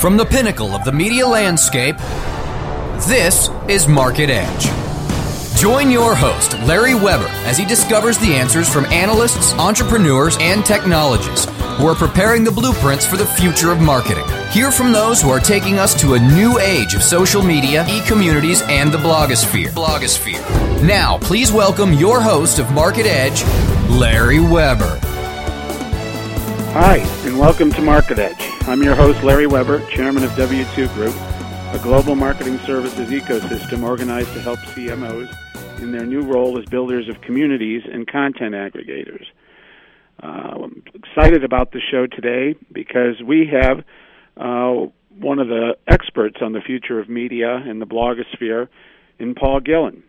From the pinnacle of the media landscape, this is Market Edge. Join your host, Larry Weber, as he discovers the answers from analysts, entrepreneurs, and technologists who are preparing the blueprints for the future of marketing. Hear from those who are taking us to a new age of social media, e-communities, and the blogosphere. Now, please welcome your host of Market Edge, Larry Weber. Hi, and welcome to Market Edge. I'm your host, Larry Weber, chairman of W2 Group, a global marketing services ecosystem organized to help CMOs in their new role as builders of communities and content aggregators. I'm excited about the show today because we have one of the experts on the future of media and the blogosphere in Paul Gillin.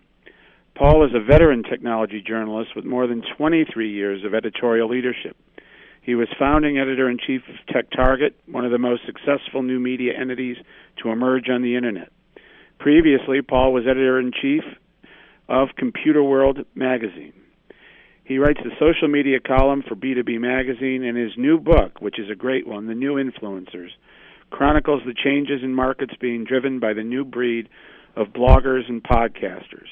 Paul is a veteran technology journalist with more than 23 years of editorial leadership. He was founding editor-in-chief of Tech Target, one of the most successful new media entities to emerge on the Internet. Previously, Paul was editor-in-chief of Computer World magazine. He writes the social media column for B2B magazine, and his new book, which is a great one, The New Influencers, chronicles the changes in markets being driven by the new breed of bloggers and podcasters.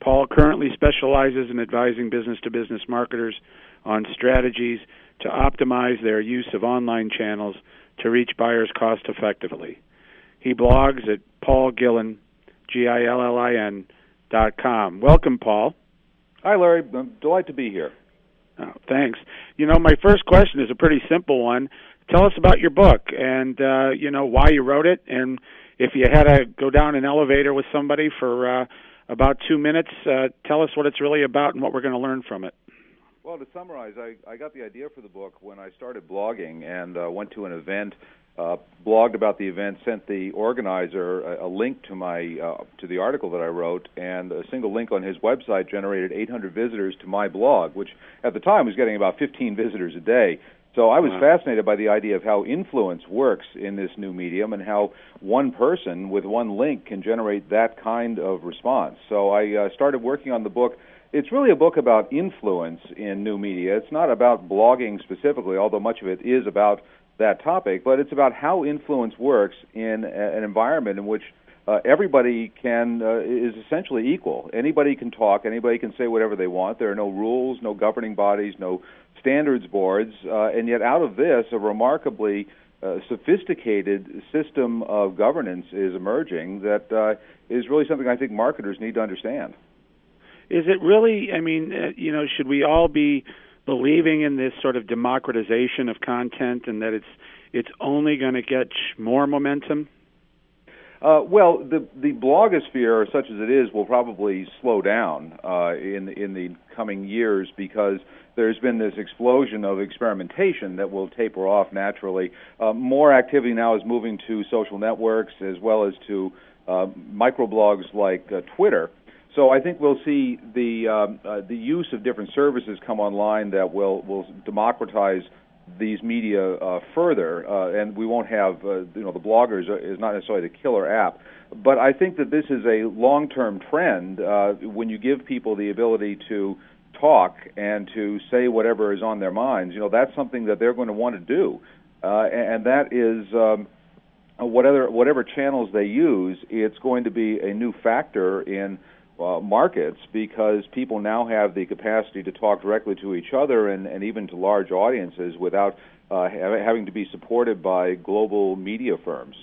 Paul currently specializes in advising business-to-business marketers on strategies to optimize their use of online channels to reach buyers cost-effectively. He blogs at paulgillin, Gillin.com. Welcome, Paul. Hi, Larry. I'm delighted to be here. Oh, thanks. You know, my first question is a pretty simple one. Tell us about your book and, why you wrote it. And if you had to go down an elevator with somebody for about 2 minutes, tell us what it's really about and what we're going to learn from it. Well, to summarize, I got the idea for the book when I started blogging and went to an event, blogged about the event, sent the organizer a link to the article that I wrote, and a single link on his website generated 800 visitors to my blog, which at the time was getting about 15 visitors a day. So I was fascinated by the idea of how influence works in this new medium and how one person with one link can generate that kind of response. So I started working on the book. It's really a book about influence in new media. It's not about blogging specifically, although much of it is about that topic, but it's about how influence works in an environment in which everybody is essentially equal. Anybody can talk. Anybody can say whatever they want. There are no rules, no governing bodies, no standards boards, and yet out of this, a remarkably sophisticated system of governance is emerging that is really something I think marketers need to understand. Is it really, should we all be believing in this sort of democratization of content and that it's only going to get more momentum? Well, the blogosphere, such as it is, will probably slow down in the coming years because there's been this explosion of experimentation that will taper off naturally. More activity now is moving to social networks as well as to microblogs like Twitter. So I think we'll see the use of different services come online that will democratize these media further, and we won't have the bloggers is not necessarily the killer app. But I think that this is a long-term trend when you give people the ability to talk and to say whatever is on their minds. You know, that's something that they're going to want to do, and that is. Whatever channels they use, it's going to be a new factor in markets because people now have the capacity to talk directly to each other and even to large audiences without having to be supported by global media firms.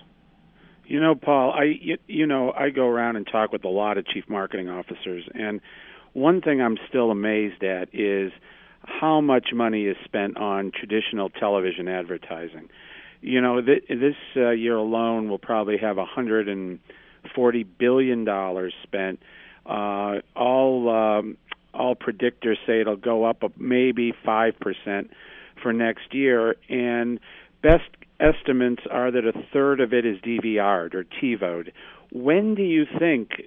You know, Paul, I go around and talk with a lot of chief marketing officers, and one thing I'm still amazed at is how much money is spent on traditional television advertising. You know, this year alone will probably have $140 billion spent. All predictors say it'll go up maybe 5% for next year, and best estimates are that a third of it is DVR'd or TiVo'd. When do you think,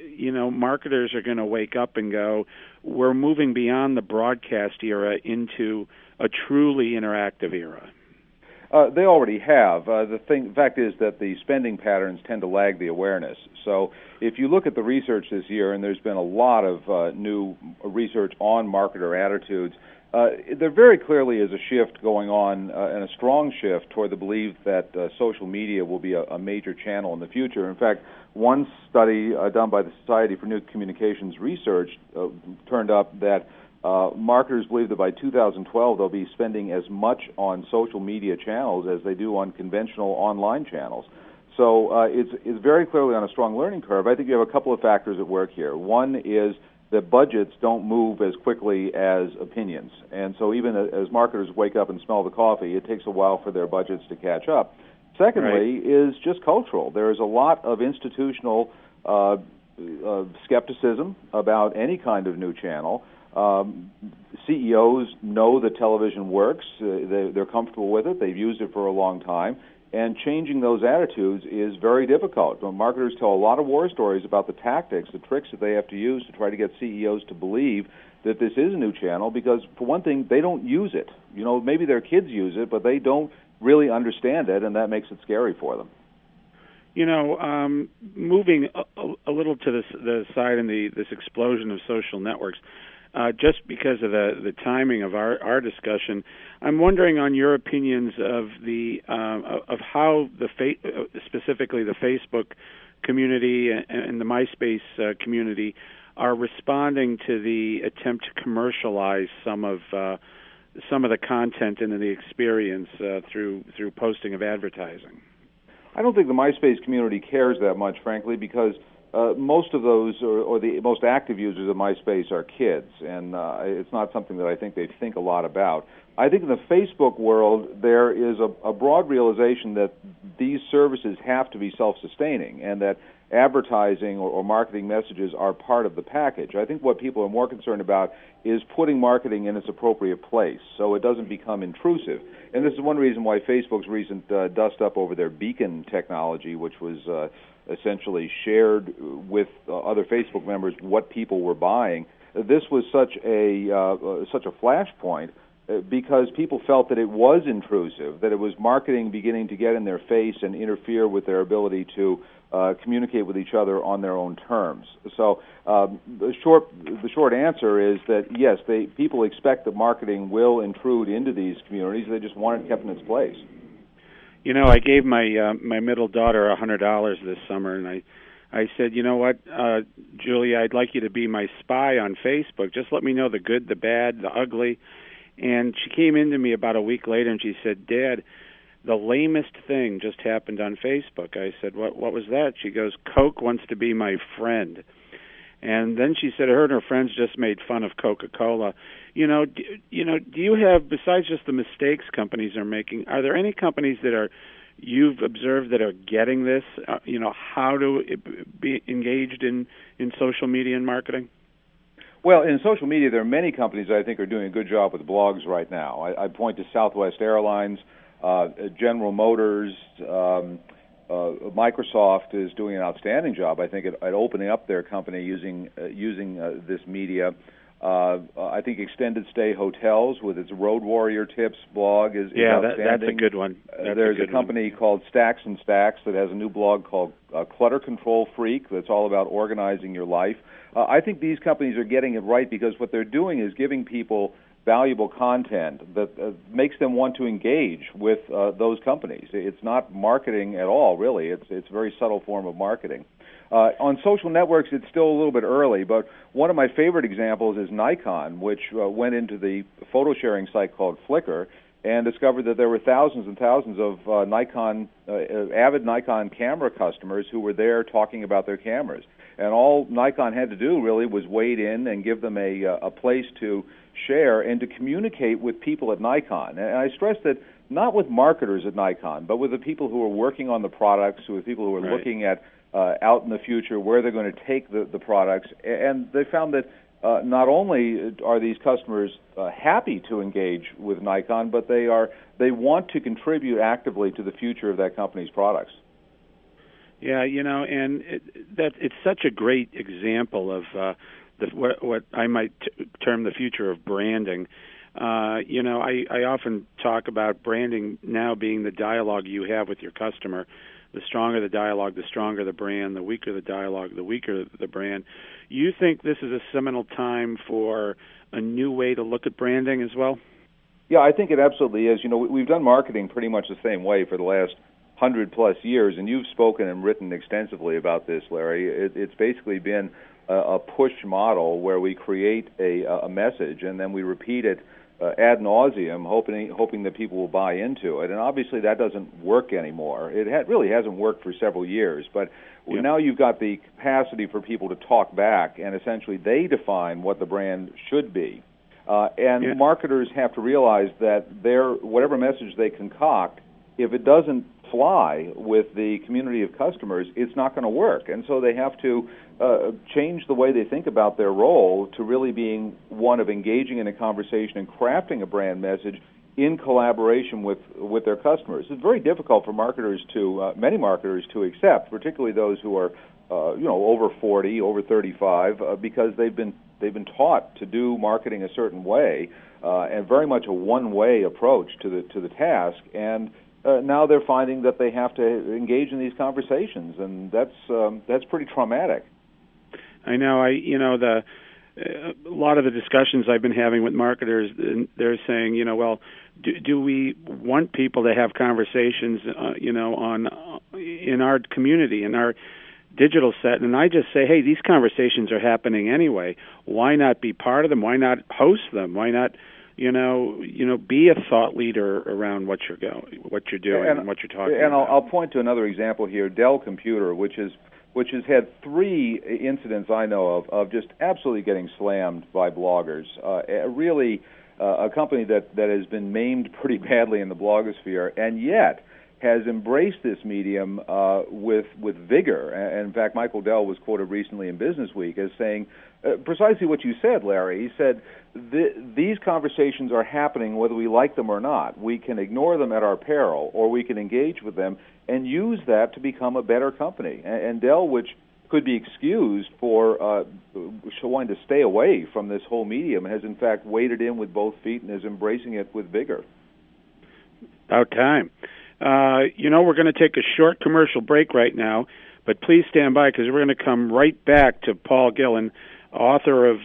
marketers are going to wake up and go, we're moving beyond the broadcast era into a truly interactive era? They already have. The fact is that the spending patterns tend to lag the awareness. So if you look at the research this year, and there's been a lot of new research on marketer attitudes, There very clearly is a shift going on, and a strong shift toward the belief that social media will be a major channel in the future. In fact, one study done by the Society for New Communications Research turned up that marketers believe that by 2012 they'll be spending as much on social media channels as they do on conventional online channels. So it's very clearly on a strong learning curve. I think you have a couple of factors at work here. One is that budgets don't move as quickly as opinions. And so even as marketers wake up and smell the coffee, it takes a while for their budgets to catch up. Secondly, is just cultural. There is a lot of institutional skepticism about any kind of new channel. CEOs know that television works. They're comfortable with it. They've used it for a long time. And changing those attitudes is very difficult. Marketers tell a lot of war stories about the tactics, the tricks that they have to use to try to get CEOs to believe that this is a new channel because, for one thing, they don't use it. You know, maybe their kids use it, but they don't really understand it, and that makes it scary for them. You know, moving a little to the side in this explosion of social networks, just because of the timing of our discussion, I'm wondering on your opinions of how specifically the Facebook community and the MySpace community are responding to the attempt to commercialize some of the content and the experience through posting of advertising. I don't think the MySpace community cares that much, frankly, because most of those, or the most active users of MySpace, are kids, and it's not something that I think they think a lot about. I think in the Facebook world, there is a broad realization that these services have to be self-sustaining and that advertising or marketing messages are part of the package. I think what people are more concerned about is putting marketing in its appropriate place so it doesn't become intrusive. And this is one reason why Facebook's recent dust-up over their beacon technology, which was essentially shared with other Facebook members what people were buying. This was such a flashpoint because people felt that it was intrusive, that it was marketing beginning to get in their face and interfere with their ability to communicate with each other on their own terms. So the short answer is that, yes, people expect that marketing will intrude into these communities. They just want it kept in its place. You know, I gave my middle daughter $100 this summer, and I said, you know what, Julia, I'd like you to be my spy on Facebook. Just let me know the good, the bad, the ugly. And she came in to me about a week later, and she said, Dad, the lamest thing just happened on Facebook. I said, what was that? She goes, Coke wants to be my friend. And then she said her and her friends just made fun of Coca-Cola. Do you have, besides just the mistakes companies are making, are there any companies that you've observed that are getting this, how to be engaged in social media and marketing? Well, in social media, there are many companies that I think are doing a good job with blogs right now. I point to Southwest Airlines, General Motors, Microsoft is doing an outstanding job, I think, at opening up their company using this media. I think Extended Stay Hotels, with its Road Warrior Tips blog, is outstanding. Yeah, that's a good one. There's a company called Stacks and Stacks that has a new blog called Clutter Control Freak that's all about organizing your life. I think these companies are getting it right because what they're doing is giving people valuable content that makes them want to engage with those companies. It's not marketing at all, really. It's a very subtle form of marketing. On social networks, it's still a little bit early, but one of my favorite examples is Nikon, which went into the photo-sharing site called Flickr and discovered that there were thousands and thousands of avid Nikon camera customers who were there talking about their cameras. And all Nikon had to do, really, was wade in and give them a place to share and to communicate with people at Nikon. And I stress that not with marketers at Nikon, but with the people who are working on the products, with people who are looking at out in the future where they're going to take the products. And they found that not only are these customers happy to engage with Nikon, but they want to contribute actively to the future of that company's products. Yeah, and it's such a great example of what I might term the future of branding. I often talk about branding now being the dialogue you have with your customer. The stronger the dialogue, the stronger the brand. The weaker the dialogue, the weaker the brand. You think this is a seminal time for a new way to look at branding as well? Yeah, I think it absolutely is. You know, we've done marketing pretty much the same way for the last 100-plus years, and you've spoken and written extensively about this, Larry. It's basically been a push model where we create a message and then we repeat it ad nauseum, hoping that people will buy into it. And obviously that doesn't work anymore. It really hasn't worked for several years. But yeah. Now you've got the capacity for people to talk back, and essentially they define what the brand should be. Marketers have to realize that whatever message they concoct, if it doesn't fly with the community of customers, it's not going to work. And so they have to change the way they think about their role to really being one of engaging in a conversation and crafting a brand message in collaboration with their customers. It's very difficult for many marketers to accept, particularly those who are over 40, over 35, because they've been taught to do marketing a certain way and very much a one-way approach to the task. And now they're finding that they have to engage in these conversations, and that's pretty traumatic. I know. A lot of the discussions I've been having with marketers, they're saying, do we want people to have conversations, in our community, in our digital set? And I just say, hey, these conversations are happening anyway. Why not be part of them? Why not host them? Why not? Be a thought leader around what you're doing and what you're talking about. And I'll point to another example here, Dell Computer, which has had 3 incidents I know of just absolutely getting slammed by bloggers. A company that has been maimed pretty badly in the blogosphere, and yet has embraced this medium with vigor. And in fact, Michael Dell was quoted recently in Business Week as saying precisely what you said, Larry. He said, these conversations are happening whether we like them or not. We can ignore them at our peril, or we can engage with them and use that to become a better company. And Dell, which could be excused for wanting to stay away from this whole medium, has in fact waded in with both feet and is embracing it with vigor. About time. We're going to take a short commercial break right now, but please stand by because we're going to come right back to Paul Gillin, author of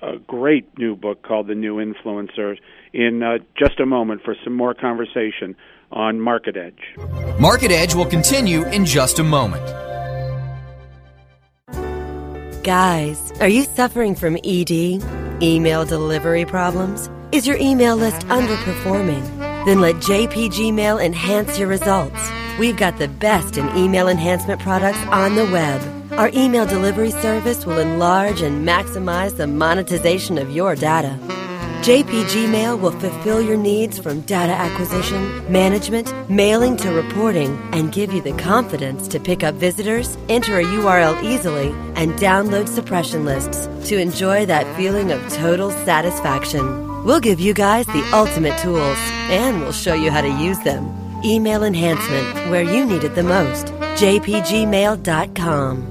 a great new book called The New Influencers, in just a moment for some more conversation on Market Edge. Market Edge will continue in just a moment. Guys, are you suffering from ED, email delivery problems? Is your email list underperforming? Then let JPG Mail enhance your results. We've got the best in email enhancement products on the web. Our email delivery service will enlarge and maximize the monetization of your data. JPG Mail will fulfill your needs from data acquisition, management, mailing to reporting, and give you the confidence to pick up visitors, enter a URL easily, and download suppression lists to enjoy that feeling of total satisfaction. We'll give you guys the ultimate tools, and we'll show you how to use them. Email enhancement, where you need it the most. jpgmail.com.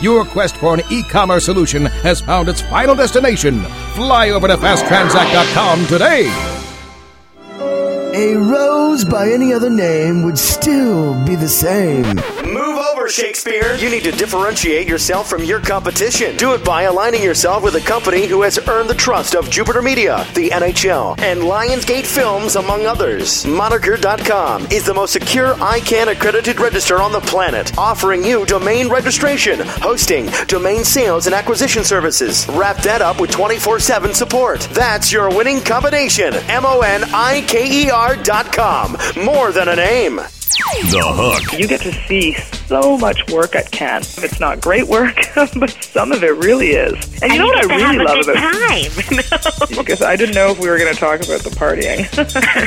Your quest for an e-commerce solution has found its final destination. Fly over to fasttransact.com today. A rose by any other name would still be the same. Move over, Shakespeare. You need to differentiate yourself from your competition. Do it by aligning yourself with a company who has earned the trust of Jupiter Media, the NHL, and Lionsgate Films, among others. Moniker.com is the most secure ICANN-accredited registrar on the planet, offering you domain registration, hosting, domain sales, and acquisition services. Wrap that up with 24/7 support. That's your winning combination. MONIKER.com. More than a name. The Hook. You get to see so much work at Cannes. It's not great work, but some of it really is. And you know what I really love about it? Because I didn't know if we were going to talk about the partying.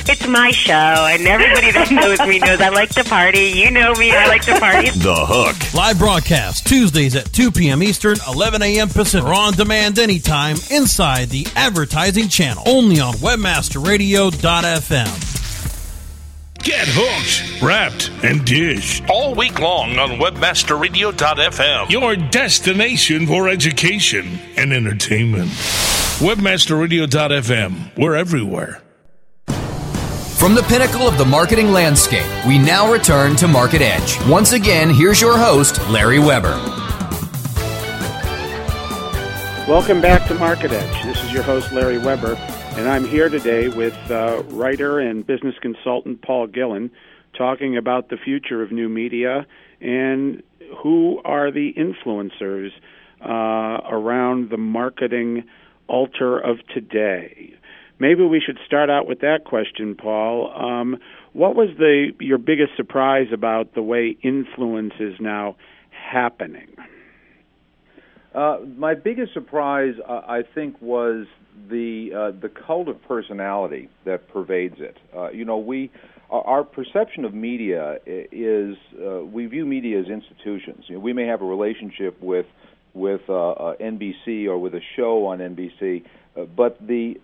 It's my show, and everybody that knows me knows I like to party. You know me, I like to party. The Hook. Live broadcast Tuesdays at 2 p.m. Eastern, 11 a.m. Pacific. Or on demand anytime inside the advertising channel. Only on webmasterradio.fm. Get hooked, wrapped, and dished. All week long on webmasterradio.fm. Your destination for education and entertainment. Webmasterradio.fm. We're everywhere. From the pinnacle of the marketing landscape, we now return to Market Edge. Once again, here's your host, Larry Weber. Welcome back to Market Edge. This is your host, Larry Weber. And I'm here today with writer and business consultant Paul Gillin, talking about the future of new media and who are the influencers around the marketing altar of today. Maybe we should start out with that question, Paul. What was your biggest surprise about the way influence is now happening? My biggest surprise, I think, was the cult of personality that pervades it. Our perception of media is we view media as institutions. You know, we may have a relationship with NBC or with a show on NBC, but the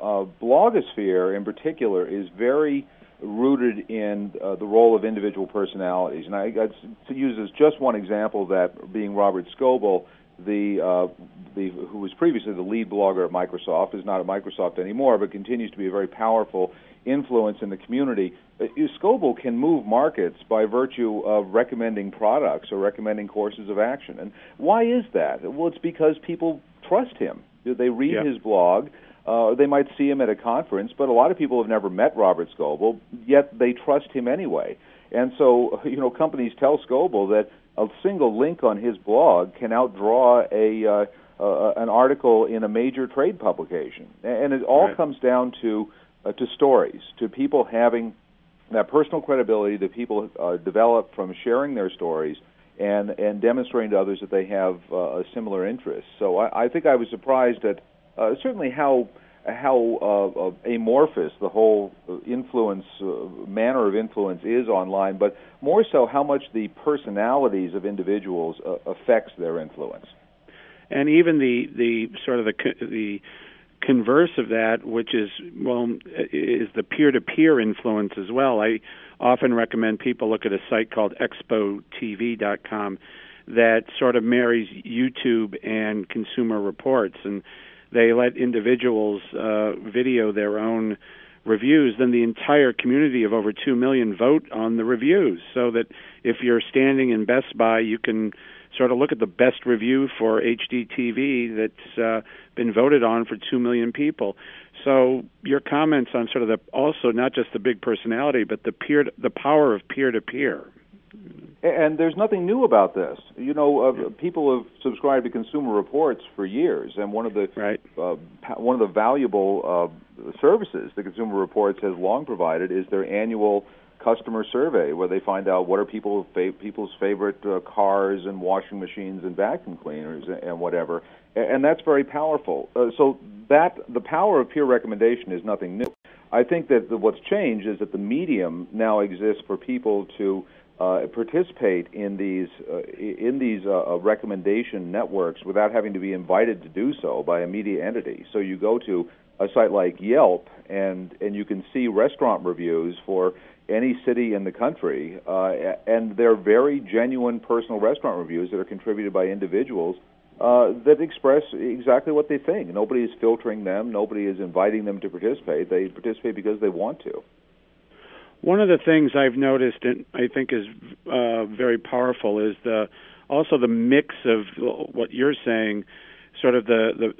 blogosphere in particular is very rooted in the role of individual personalities. And I to use as just one example, that being Robert Scoble, who was previously the lead blogger at Microsoft, is not at Microsoft anymore, but continues to be a very powerful influence in the community. Scoble can move markets by virtue of recommending products or recommending courses of action. And why is that? Well, it's because people trust him. They read his blog. They might see him at a conference, but a lot of people have never met Robert Scoble, yet they trust him anyway. And so, companies tell Scoble that a single link on his blog can outdraw an article in a major trade publication. And it all comes down to stories, to people having that personal credibility that people develop from sharing their stories and demonstrating to others that they have a similar interest. So I think I was surprised at certainly how amorphous the whole influence, manner of influence is online, but more so how much the personalities of individuals affects their influence. And even the converse of that, which is the peer-to-peer influence as well. I often recommend people look at a site called expotv.com that sort of marries YouTube and Consumer Reports, and they let individuals video their own reviews, then the entire community of over 2 million vote on the reviews, so that if you're standing in Best Buy, you can sort of look at the best review for HD TV that's been voted on for 2 million people. So your comments on sort of also not just the big personality, but the power of peer-to-peer. And there's nothing new about this. People have subscribed to Consumer Reports for years, and one of the valuable services that Consumer Reports has long provided is their annual customer survey, where they find out what are people's favorite cars and washing machines and vacuum cleaners and whatever. And that's very powerful. So that the power of peer recommendation is nothing new. I think that what's changed is that the medium now exists for people to participate in these recommendation networks without having to be invited to do so by a media entity. So you go to a site like Yelp, and you can see restaurant reviews for any city in the country, and they're very genuine personal restaurant reviews that are contributed by individuals that express exactly what they think. Nobody is filtering them. Nobody is inviting them to participate. They participate because they want to. One of the things I've noticed, and I think is very powerful, is also the mix of what you're saying, sort of the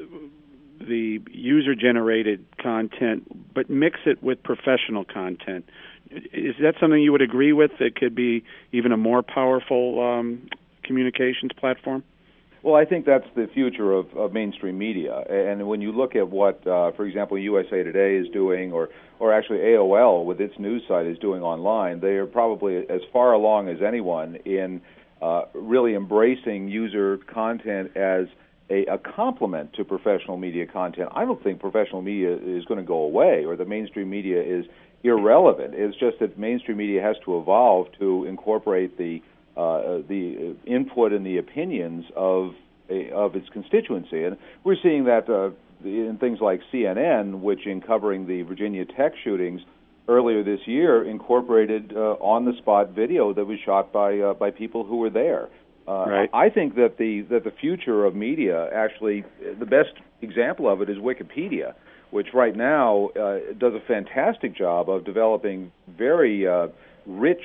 user-generated content, but mix it with professional content. Is that something you would agree with? That could be even a more powerful communications platform. Well, I think that's the future of mainstream media. And when you look at what, for example, USA Today is doing, or actually AOL with its news site is doing online, they are probably as far along as anyone in really embracing user content as a complement to professional media content. I don't think professional media is going to go away or the mainstream media is irrelevant. It's just that mainstream media has to evolve to incorporate the input and the opinions of its constituency. And we're seeing that in things like CNN, which in covering the Virginia Tech shootings earlier this year incorporated on-the-spot video that was shot by people who were there. Right. I think that the future of media, actually, the best example of it is Wikipedia, which right now does a fantastic job of developing very rich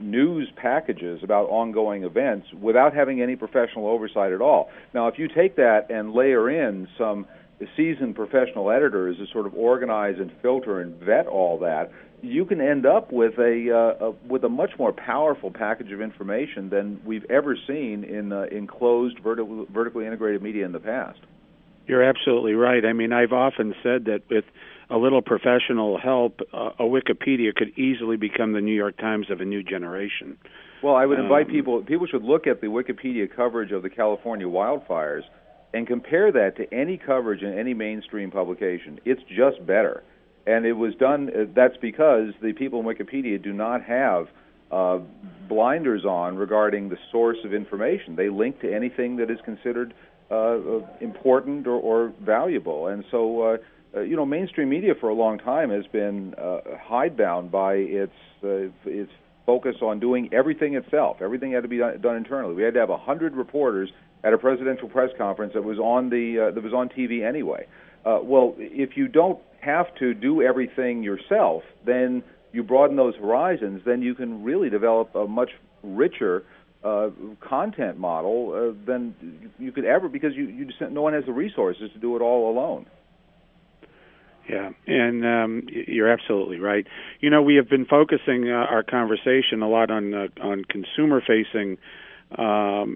news packages about ongoing events without having any professional oversight at all. Now, if you take that and layer in some seasoned professional editors to sort of organize and filter and vet all that, you can end up with a much more powerful package of information than we've ever seen in closed, vertically integrated media in the past. You're absolutely right. I mean, I've often said that with a little professional help, a Wikipedia could easily become the New York Times of a new generation. Well, I would invite people should look at the Wikipedia coverage of the California wildfires and compare that to any coverage in any mainstream publication. It's just better. And it was done, that's because the people in Wikipedia do not have blinders on regarding the source of information. They link to anything that is considered important or valuable. And so... mainstream media for a long time has been hidebound by its focus on doing everything itself. Everything had to be done internally. We had to have 100 reporters at a presidential press conference that was on on TV anyway. Well, if you don't have to do everything yourself, then you broaden those horizons. Then you can really develop a much richer content model than you could ever, because you just, no one has the resources to do it all alone. Yeah, and you're absolutely right. You know, we have been focusing our conversation a lot on consumer-facing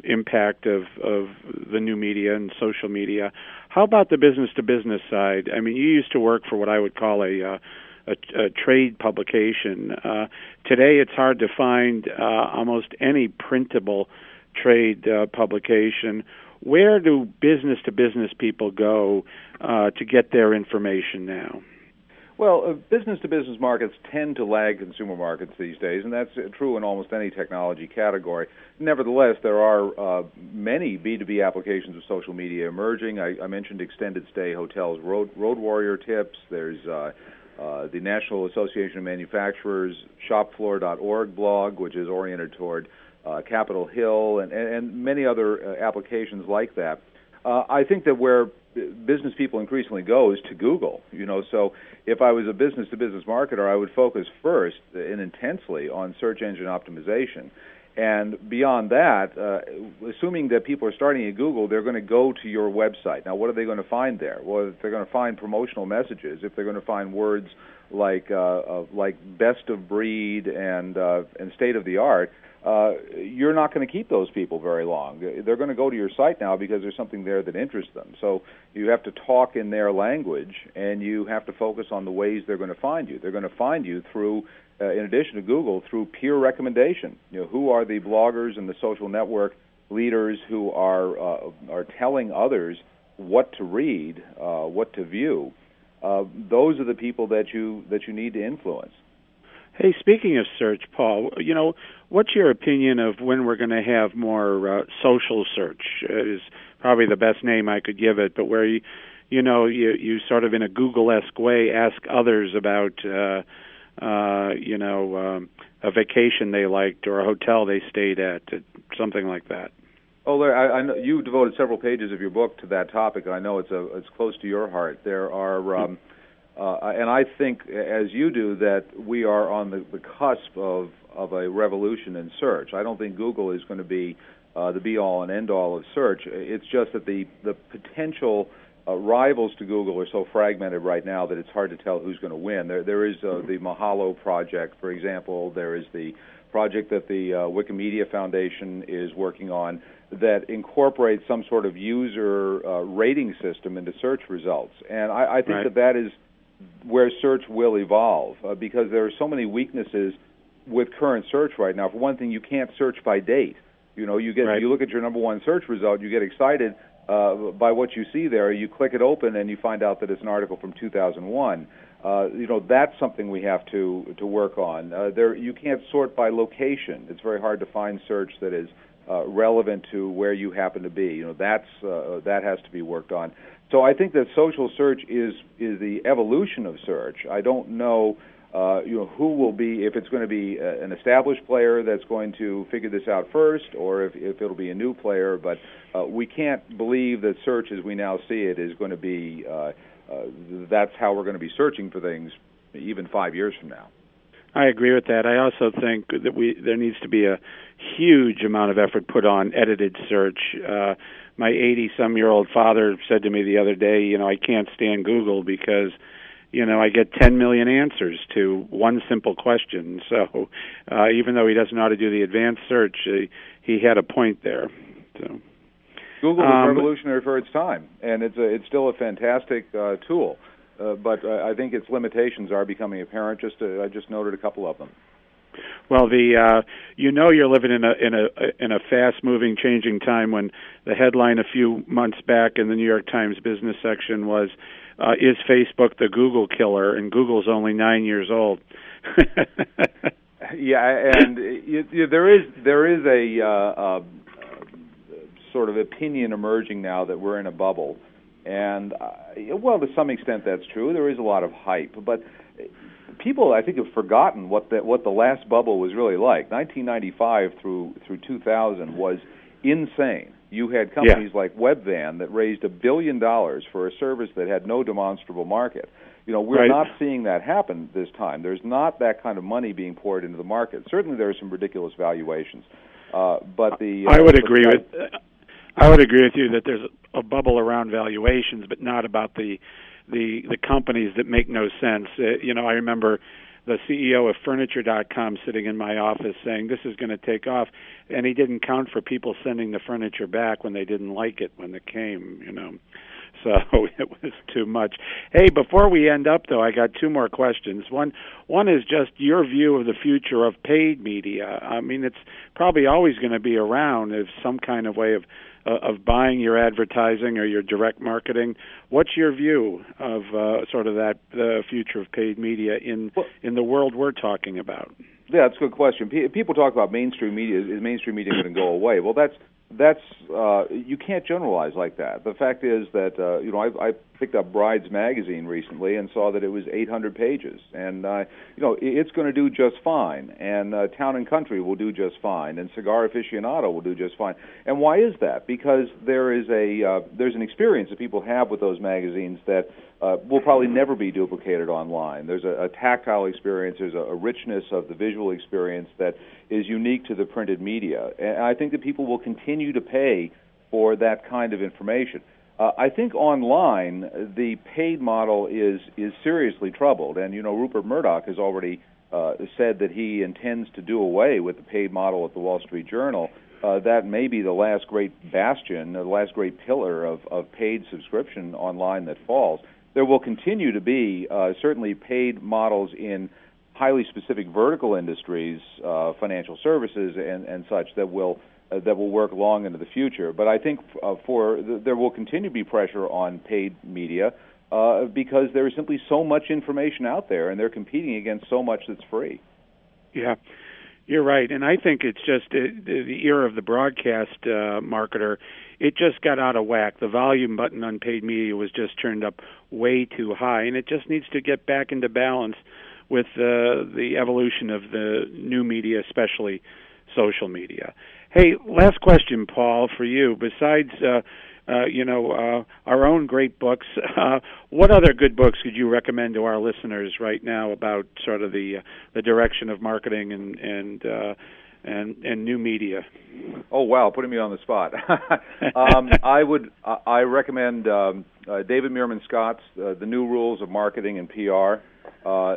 impact of the new media and social media. How about the business-to-business side? I mean, you used to work for what I would call a trade publication. Today, it's hard to find almost any printable trade publication. Where do business-to-business people go to get their information now? Well, business-to-business markets tend to lag consumer markets these days, and that's true in almost any technology category. Nevertheless, there are many B2B applications of social media emerging. I mentioned Extended Stay Hotels, Road Warrior Tips. There's the National Association of Manufacturers, shopfloor.org blog, which is oriented toward Capitol Hill, and many other applications like that. I think that where business people increasingly go is to Google. You know, so if I was a business-to-business marketer, I would focus first and intensely on search engine optimization. And beyond that, assuming that people are starting at Google, they're going to go to your website. Now, what are they going to find there? Well, if they're going to find promotional messages, if they're going to find words like best of breed and state of the art, you're not going to keep those people very long. They're going to go to your site now because there's something there that interests them. So you have to talk in their language, and you have to focus on the ways they're going to find you. They're going to find you through, in addition to Google, through peer recommendation. You know, who are the bloggers and the social network leaders who are telling others what to read, what to view? Those are the people that you need to influence. Hey, speaking of search, Paul, you know, what's your opinion of when we're going to have more social search? It is probably the best name I could give it, but where you sort of in a Google-esque way ask others about a vacation they liked or a hotel they stayed at, something like that. Oh, Larry, I know you devoted several pages of your book to that topic. I know it's close to your heart. There are. And I think, as you do, that we are on the cusp of a revolution in search. I don't think Google is going to be the be-all and end-all of search. It's just that the potential rivals to Google are so fragmented right now that it's hard to tell who's going to win. There is the Mahalo project, for example. There is the project that the Wikimedia Foundation is working on that incorporates some sort of user rating system into search results. And I think right. that is where search will evolve because there are so many weaknesses with current search right now. For one thing, you can't search by date. You know, you get right. you look at your number one search result, you get excited by what you see there. You click it open, and you find out that it's an article from 2001. You know, that's something we have to work on. There, you can't sort by location. It's very hard to find search that is relevant to where you happen to be. You know, that's that has to be worked on. So I think that social search is the evolution of search. I don't know, you know, who will be, if it's going to be an established player that's going to figure this out first, or if it'll be a new player. But we can't believe that search as we now see it is going to be. That's how we're going to be searching for things even 5 years from now. I agree with that. I also think that there needs to be a huge amount of effort put on edited search. My 80-some-year-old father said to me the other day, you know, I can't stand Google because, you know, I get 10 million answers to one simple question. So even though he doesn't know how to do the advanced search, he had a point there. So. Google was revolutionary for its time, and it's still a fantastic tool. But I think its limitations are becoming apparent. I just noted a couple of them. Well, you know, you're living in a fast-moving, changing time when the headline a few months back in the New York Times business section was, "Is Facebook the Google killer?" And Google's only 9 years old. Yeah, and there is a sort of opinion emerging now that we're in a bubble. And, well, to some extent that's true. There is a lot of hype. But people, I think, have forgotten what the last bubble was really like. 1995 through 2000 was insane. You had companies yeah. like Webvan that raised $1 billion for a service that had no demonstrable market. You know, we're right. not seeing that happen this time. There's not that kind of money being poured into the market. Certainly there are some ridiculous valuations. I would agree with you that there's a bubble around valuations, but not about the companies that make no sense. You know, I remember the CEO of Furniture.com sitting in my office saying, this is going to take off, and he didn't count for people sending the furniture back when they didn't like it when it came, you know. So it was too much. Hey, before we end up, though, I got two more questions. One is just your view of the future of paid media. I mean, it's probably always going to be around as some kind of way of buying your advertising or your direct marketing. What's your view of sort of that the future of paid media in the world we're talking about? Yeah, that's a good question. People talk about mainstream media. Is mainstream media going to go away? Well, that's you can't generalize like that. The fact is that you know, I picked up Bride's magazine recently and saw that it was 800 pages, and you know, it's going to do just fine. And Town and Country will do just fine, and Cigar Aficionado will do just fine. And why is that? Because there is there's an experience that people have with those magazines that will probably never be duplicated online. There's a tactile experience. There's a richness of the visual experience that is unique to the printed media. And I think that people will continue to pay for that kind of information. I think online the paid model is seriously troubled. And, you know, Rupert Murdoch has already said that he intends to do away with the paid model at the Wall Street Journal. That may be the last great bastion, the last great pillar of paid subscription online that falls. There will continue to be certainly paid models in highly specific vertical industries, financial services and such, that will work long into the future. But I think there will continue to be pressure on paid media because there is simply so much information out there, and they're competing against so much that's free. Yeah. You're right, and I think it's just the era of the broadcast marketer. It just got out of whack. The volume button on paid media was just turned up way too high, and it just needs to get back into balance with the evolution of the new media, especially social media. Hey, last question, Paul, for you. Besides, you know, our own great books, what other good books could you recommend to our listeners right now about sort of the direction of marketing and and new media. Oh wow, putting me on the spot. I recommend David Meerman Scott's The New Rules of Marketing and PR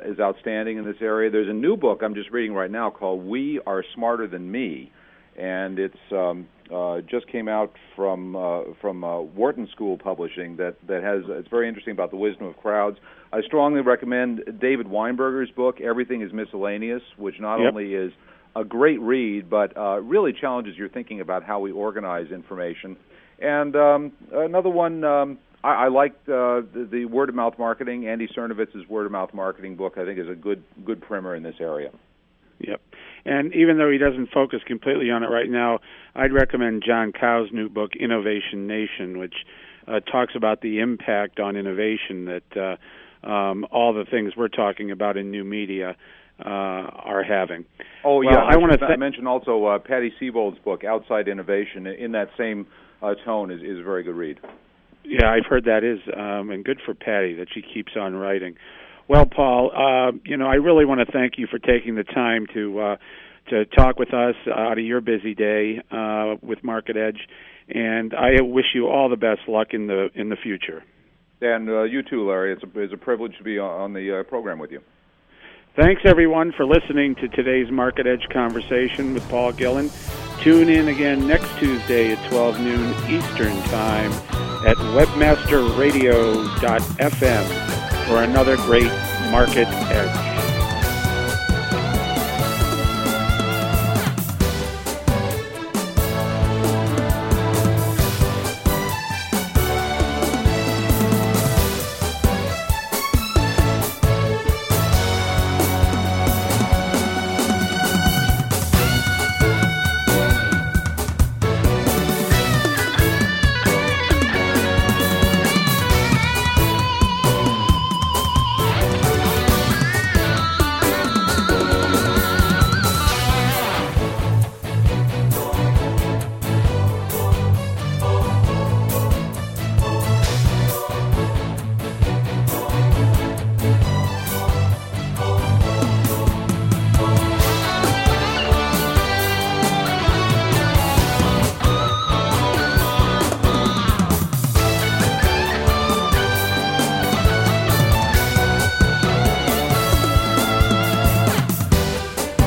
is outstanding in this area. There's a new book I'm just reading right now called We Are Smarter Than Me, and it's just came out from Wharton School Publishing. That has it's very interesting about the wisdom of crowds. I strongly recommend David Weinberger's book Everything is Miscellaneous, which not only is a great read, but really challenges your thinking about how we organize information. And another one, I liked the word-of-mouth marketing. Andy Cernovitz's word-of-mouth marketing book, I think, is a good primer in this area. Yep. And even though he doesn't focus completely on it right now, I'd recommend John Cow's new book, Innovation Nation, which talks about the impact on innovation that all the things we're talking about in new media are having. Oh yeah, well, I want to mention also Patty Siebold's book, Outside Innovation, in that same tone is a very good read. Yeah, I've heard that is, and good for Patty that she keeps on writing. Well, Paul, I really want to thank you for taking the time to talk with us out of your busy day with Market Edge, and I wish you all the best luck in the future. And you too, Larry. It's a privilege to be on the program with you. Thanks, everyone, for listening to today's Market Edge Conversation with Paul Gillin. Tune in again next Tuesday at 12 noon Eastern Time at webmasterradio.fm for another great Market Edge.